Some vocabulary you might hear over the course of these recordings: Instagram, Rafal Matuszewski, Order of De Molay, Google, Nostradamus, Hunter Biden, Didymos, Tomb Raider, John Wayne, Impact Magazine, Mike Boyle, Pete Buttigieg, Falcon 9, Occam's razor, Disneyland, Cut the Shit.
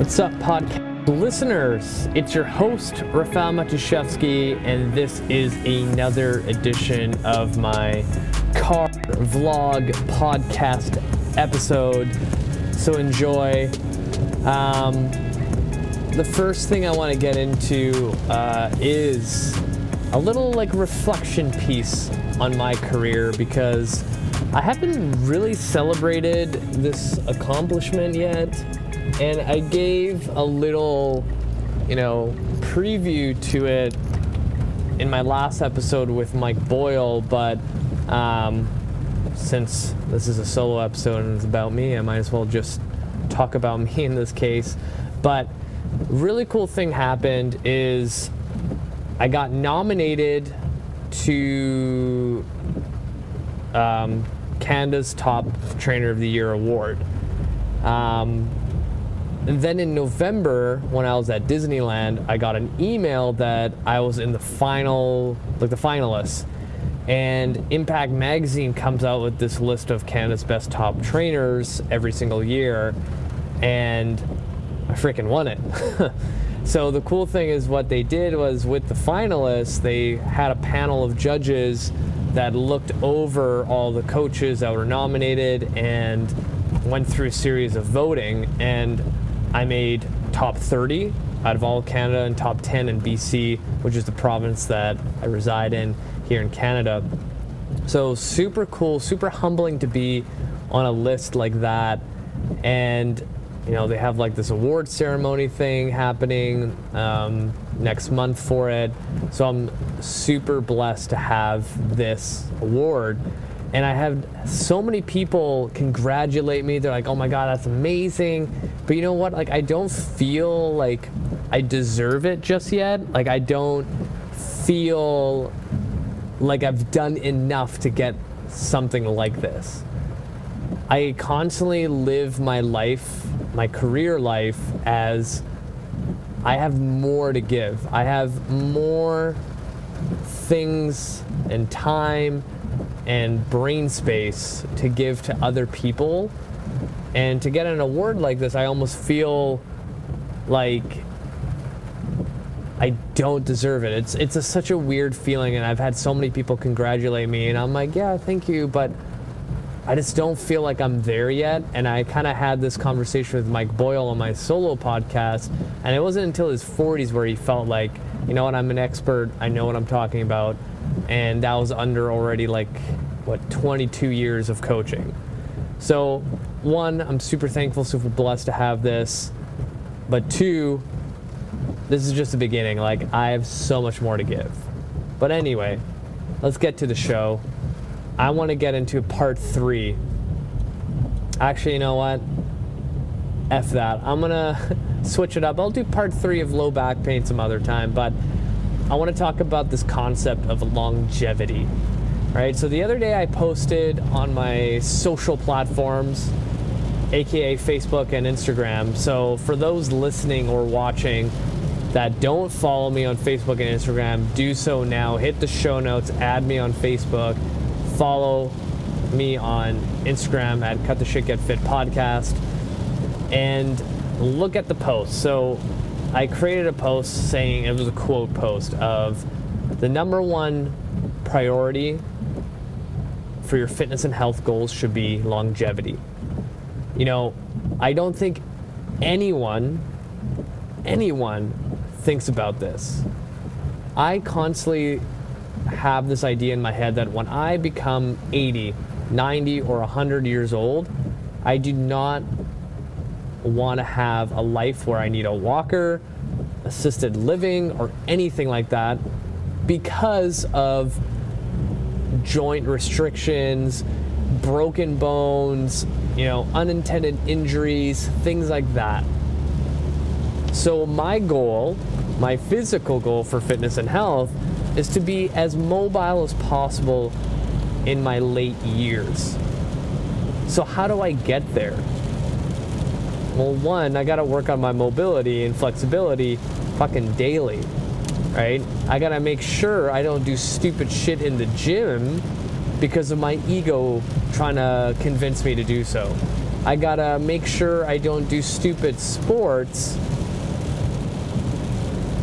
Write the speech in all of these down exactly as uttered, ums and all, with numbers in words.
What's up, podcast listeners? It's your host, Rafal Matuszewski, and this is another edition of my car vlog podcast episode. So enjoy. Um, the first thing I want to get into uh, is a little like reflection piece on my career, because I haven't really celebrated this accomplishment yet. And I gave a little, you know, preview to it in my last episode with Mike Boyle, but um, since this is a solo episode and it's about me, I might as well just talk about me in this case. But really cool thing happened is I got nominated to um, Canada's Top Trainer of the Year award. Um, And then in November, when I was at Disneyland, I got an email that I was in the final, like the finalists. And Impact Magazine comes out with this list of Canada's best top trainers every single year. And I freaking won it. So the cool thing is what they did was with the finalists, they had a panel of judges that looked over all the coaches that were nominated and went through a series of voting, and I made top thirty out of all of Canada and top ten in B C, which is the province that I reside in here in Canada. So super cool, super humbling to be on a list like that. And, you know, they have like this award ceremony thing happening um, next month for it. So I'm super blessed to have this award. And I have so many people congratulate me. They're like, oh my God, that's amazing. But you know what? Like, I don't feel like I deserve it just yet. Like, I don't feel like I've done enough to get something like this. I constantly live my life, my career life, as I have more to give. I have more things and time and brain space to give to other people, and to get an award like this, I almost feel like I don't deserve it. It's it's a, such a weird feeling, and I've had so many people congratulate me, and I'm like, yeah, thank you, but I just don't feel like I'm there yet. And I kind of had this conversation with Mike Boyle on my solo podcast, and it wasn't until his forties where he felt like, you know what, I'm an expert, I know what I'm talking about. And that was under already like, what, twenty-two years of coaching. So one, I'm super thankful, super blessed to have this. But two, this is just the beginning. Like, I have so much more to give. But anyway, let's get to the show. I want to get into part three. Actually, you know what? F that. I'm going to switch it up. I'll do part three of low back pain some other time. But I want to talk about this concept of longevity, right? So the other day I posted on my social platforms, aka Facebook and Instagram. So for those listening or watching that don't follow me on Facebook and Instagram, do so now. Hit the show notes, add me on Facebook, follow me on Instagram at Cut the Shit, Get Fit Podcast, and look at the post. So I created a post saying, it was a quote post of, the number one priority for your fitness and health goals should be longevity. You know, I don't think anyone, anyone thinks about this. I constantly have this idea in my head that when I become eighty, ninety, or one hundred years old, I do not want to have a life where I need a walker, assisted living, or anything like that because of joint restrictions, broken bones, you know, unintended injuries, things like that. So my goal, my physical goal for fitness and health, is to be as mobile as possible in my late years. So how do I get there? Well, one, I got to work on my mobility and flexibility fucking daily, right? I got to make sure I don't do stupid shit in the gym because of my ego trying to convince me to do so. I gotta make sure I don't do stupid sports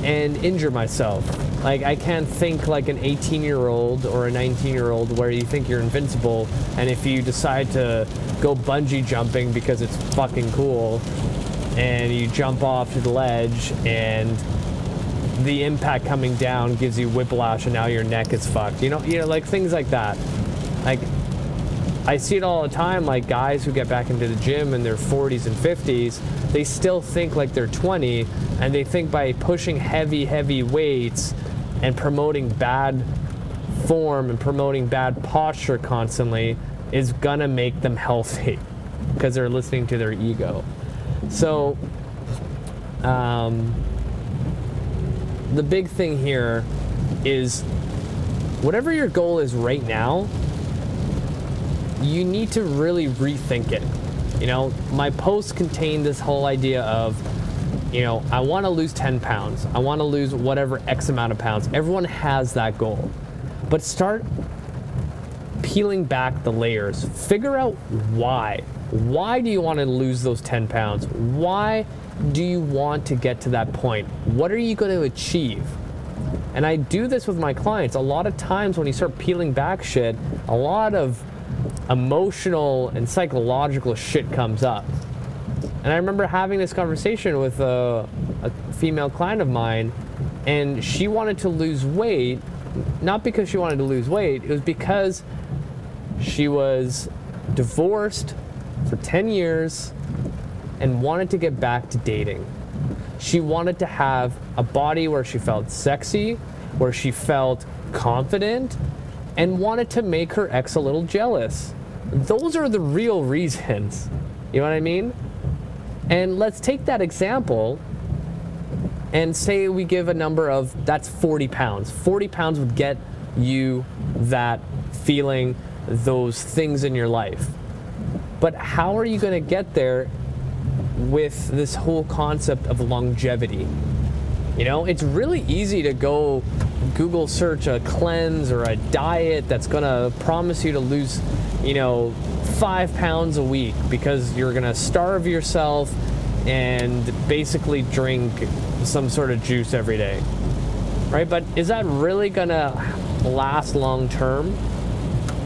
and injure myself. Like, I can't think like an eighteen-year-old or a nineteen-year-old where you think you're invincible, and if you decide to go bungee jumping because it's fucking cool, and you jump off to the ledge, and the impact coming down gives you whiplash, and now your neck is fucked. You know, you know, like, things like that. Like, I see it all the time, like, guys who get back into the gym in their forties and fifties, they still think like they're twenty, and they think by pushing heavy, heavy weights and promoting bad form and promoting bad posture constantly is gonna make them healthy because they're listening to their ego. So um, the big thing here is whatever your goal is right now, you need to really rethink it. You know, my post contained this whole idea of, you know, I want to lose ten pounds. I want to lose whatever X amount of pounds. Everyone has that goal. But start peeling back the layers. Figure out why. Why do you want to lose those ten pounds? Why do you want to get to that point? What are you going to achieve? And I do this with my clients. A lot of times when you start peeling back shit, a lot of emotional and psychological shit comes up. And I remember having this conversation with a, a female client of mine, and she wanted to lose weight, not because she wanted to lose weight, it was because she was divorced for ten years and wanted to get back to dating. She wanted to have a body where she felt sexy, where she felt confident, and wanted to make her ex a little jealous. Those are the real reasons. You know what I mean? And let's take that example and say we give a number of, that's forty pounds. forty pounds would get you that feeling, those things in your life. But how are you gonna get there with this whole concept of longevity? You know, it's really easy to go Google search a cleanse or a diet that's gonna promise you to lose, you know, five pounds a week because you're gonna starve yourself and basically drink some sort of juice every day, right? But is that really gonna last long term?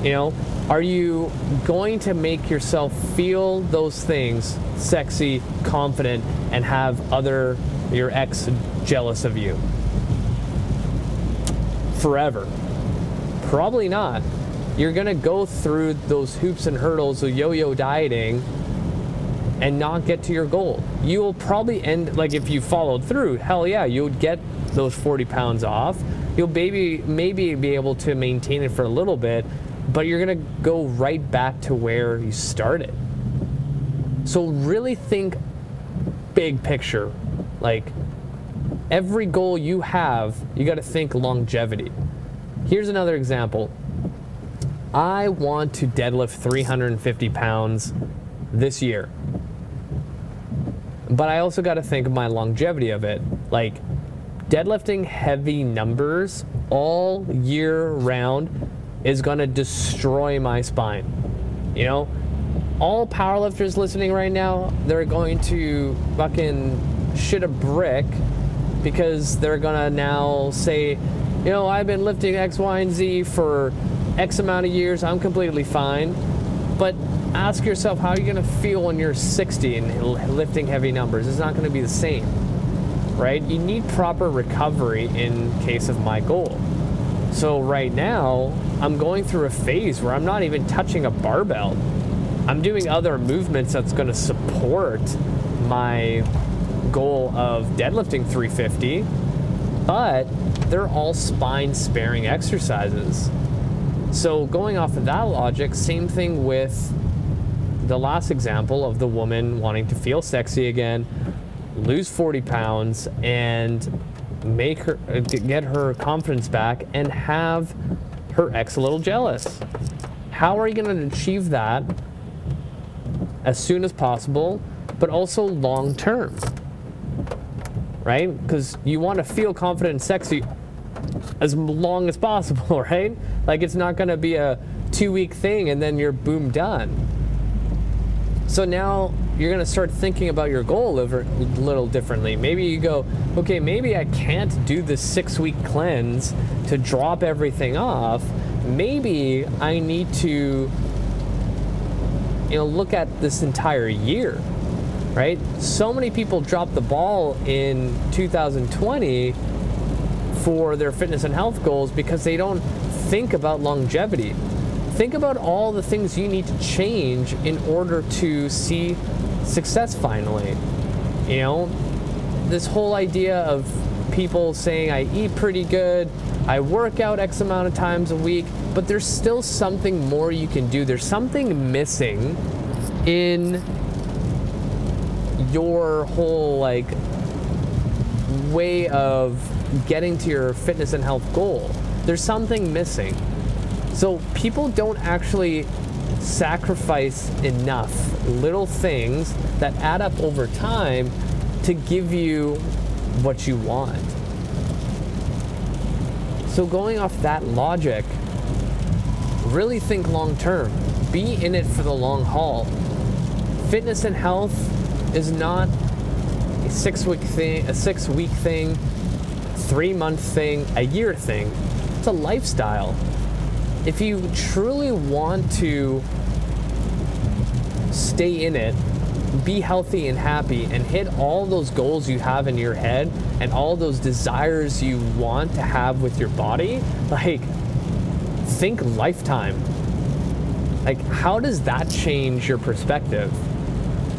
You know, are you going to make yourself feel those things, sexy, confident, and have other, your ex jealous of you forever? Probably not. You're gonna go through those hoops and hurdles of yo-yo dieting and not get to your goal. You will probably end, like, if you followed through, hell yeah, you'll get those forty pounds off. You'll maybe, maybe be able to maintain it for a little bit, but you're gonna go right back to where you started. So really think big picture. Like, every goal you have, you gotta think longevity. Here's another example. I want to deadlift three hundred fifty pounds this year. But I also gotta think of my longevity of it. Like, deadlifting heavy numbers all year round is gonna destroy my spine. You know, all powerlifters listening right now, they're going to fucking shit a brick because they're gonna now say, you know, I've been lifting X, Y, and Z for X amount of years, I'm completely fine. But ask yourself, how are you gonna feel when you're sixty and lifting heavy numbers? It's not gonna be the same, right? You need proper recovery in case of my goal. So right now, I'm going through a phase where I'm not even touching a barbell. I'm doing other movements that's gonna support my goal of deadlifting three fifty, but they're all spine sparing exercises. So going off of that logic, same thing with the last example of the woman wanting to feel sexy again, lose forty pounds and make her, get her confidence back and have her ex a little jealous. How are you going to achieve that as soon as possible, but also long term? Right? Because you want to feel confident and sexy as long as possible, right? Like, it's not going to be a two-week thing and then you're boom done. So now you're going to start thinking about your goal a little differently. Maybe you go, okay, maybe I can't do this six-week cleanse to drop everything off. Maybe I need to, you know, look at this entire year, right? So many people dropped the ball in two thousand twenty for their fitness and health goals because they don't think about longevity. Think about all the things you need to change in order to see success finally. You know, this whole idea of people saying, I eat pretty good, I work out X amount of times a week, but there's still something more you can do. There's something missing in your whole like way of getting to your fitness and health goal. There's something missing. So people don't actually sacrifice enough little things that add up over time to give you what you want. So going off that logic, really think long term. Be in it for the long haul. Fitness and health is not a six-week thing, a six-week thing, three-month thing, a year thing. It's a lifestyle. If you truly want to stay in it, be healthy and happy, and hit all those goals you have in your head and all those desires you want to have with your body, like, think lifetime. Like, how does that change your perspective?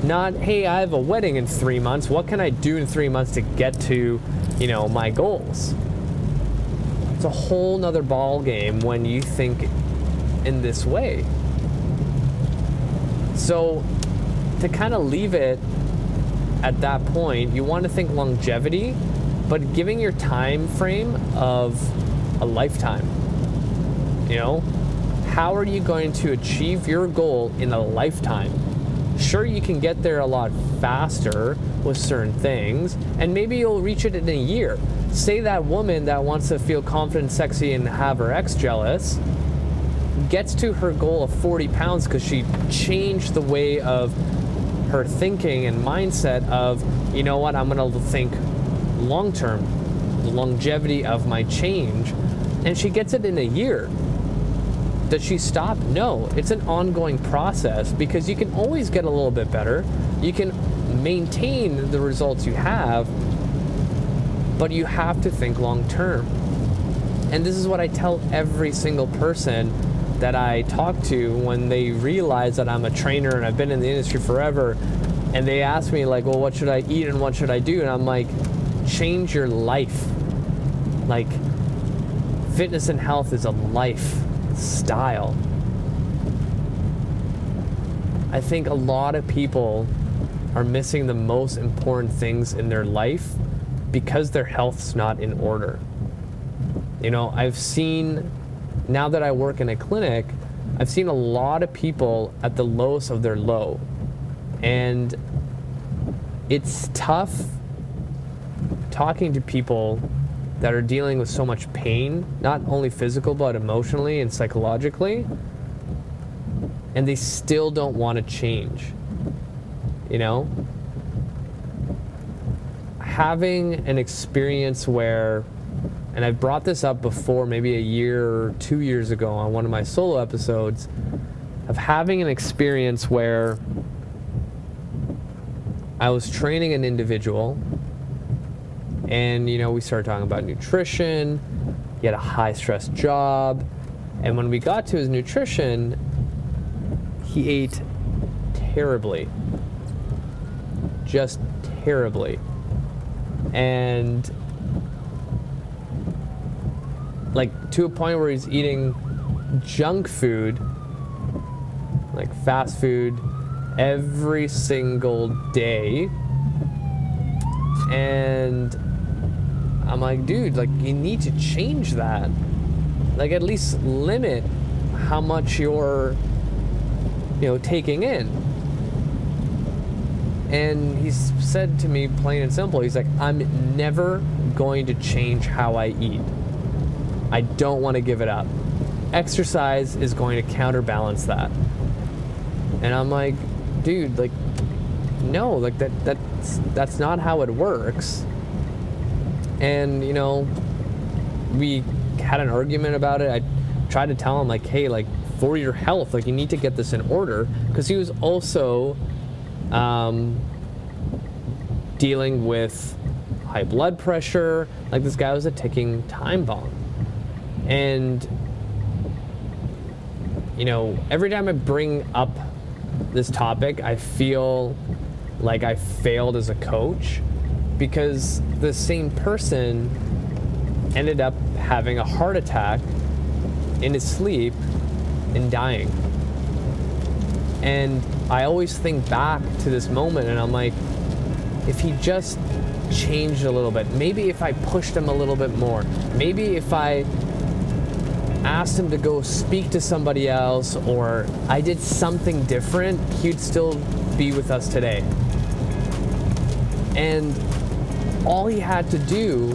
Not, hey, I have a wedding in three months. What can I do in three months to get to, you know, my goals? It's a whole nother ball game when you think in this way. So to kind of leave it at that point, you want to think longevity, but giving your time frame of a lifetime. You know, how are you going to achieve your goal in a lifetime? Sure, you can get there a lot faster with certain things, and maybe you'll reach it in a year. Say that woman that wants to feel confident, sexy, and have her ex jealous gets to her goal of forty pounds because she changed the way of her thinking and mindset of, you know what, I'm going to think long-term, the longevity of my change. And she gets it in a year. Does she stop? No. It's an ongoing process because you can always get a little bit better. You can maintain the results you have, but you have to think long term. And this is what I tell every single person that I talk to when they realize that I'm a trainer and I've been in the industry forever, and they ask me like, well, what should I eat and what should I do? And I'm like, change your life. Like, fitness and health is a lifestyle. I think a lot of people are missing the most important things in their life because their health's not in order. You know, I've seen, now that I work in a clinic, I've seen a lot of people at the lowest of their low. And it's tough talking to people that are dealing with so much pain, not only physical, but emotionally and psychologically, and they still don't want to change, you know? Having an experience where, and I've brought this up before, maybe a year or two years ago on one of my solo episodes, of having an experience where I was training an individual and, you know, we started talking about nutrition. He had a high stress job. And when we got to his nutrition, he ate terribly, just terribly. And like to a point where he's eating junk food, like fast food, every single day. And I'm like, dude, like you need to change that. Like at least limit how much you're, you know, taking in. And he said to me, plain and simple, he's like, I'm never going to change how I eat. I don't want to give it up. Exercise is going to counterbalance that. And I'm like, dude, like, no, like that that's that's not how it works. And, you know, we had an argument about it. I tried to tell him, like, hey, like, for your health, like, you need to get this in order, because he was also um, dealing with high blood pressure. Like, this guy was a ticking time bomb. And, you know, every time I bring up this topic, I feel like I failed as a coach, because the same person ended up having a heart attack in his sleep and dying. And I always think back to this moment, and I'm like, if he just changed a little bit, maybe if I pushed him a little bit more, maybe if I asked him to go speak to somebody else, or I did something different, he'd still be with us today. And all he had to do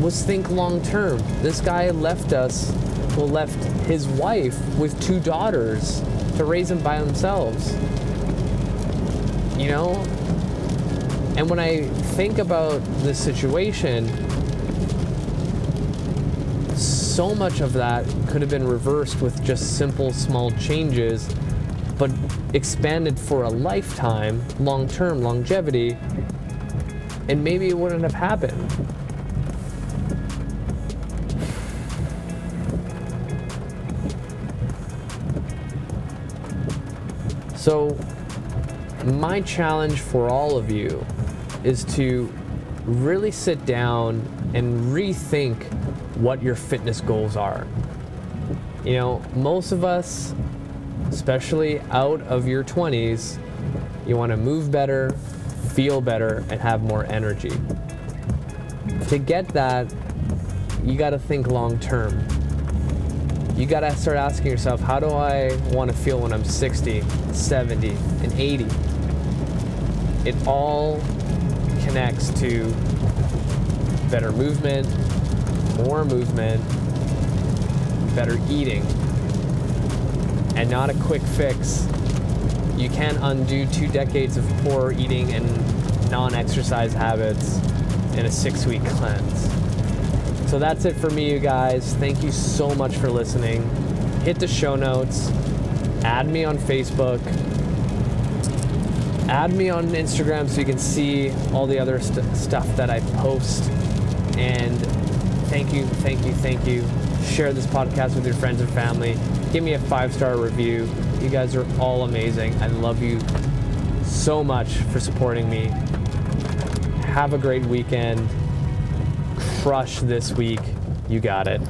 was think long term. This guy left us, well, left his wife with two daughters to raise him by themselves, you know? And when I think about this situation, so much of that could have been reversed with just simple, small changes, but expanded for a lifetime, long-term longevity, and maybe it wouldn't have happened. So my challenge for all of you is to really sit down and rethink what your fitness goals are. You know, most of us, especially out of your twenties, you want to move better, feel better, and have more energy. To get that, you got to think long term. You got to start asking yourself, how do I want to feel when I'm sixty, seventy, and eighty? It all connects to better movement, more movement, better eating, and not a quick fix. You can't undo two decades of poor eating and non-exercise habits in a six-week cleanse. So that's it for me, you guys. Thank you so much for listening. Hit the show notes. Add me on Facebook. Add me on Instagram so you can see all the other st- stuff that I post. And thank you, thank you, thank you. Share this podcast with your friends and family. Give me a five-star review. You guys are all amazing. I love you so much for supporting me. Have a great weekend. Crush this week. You got it.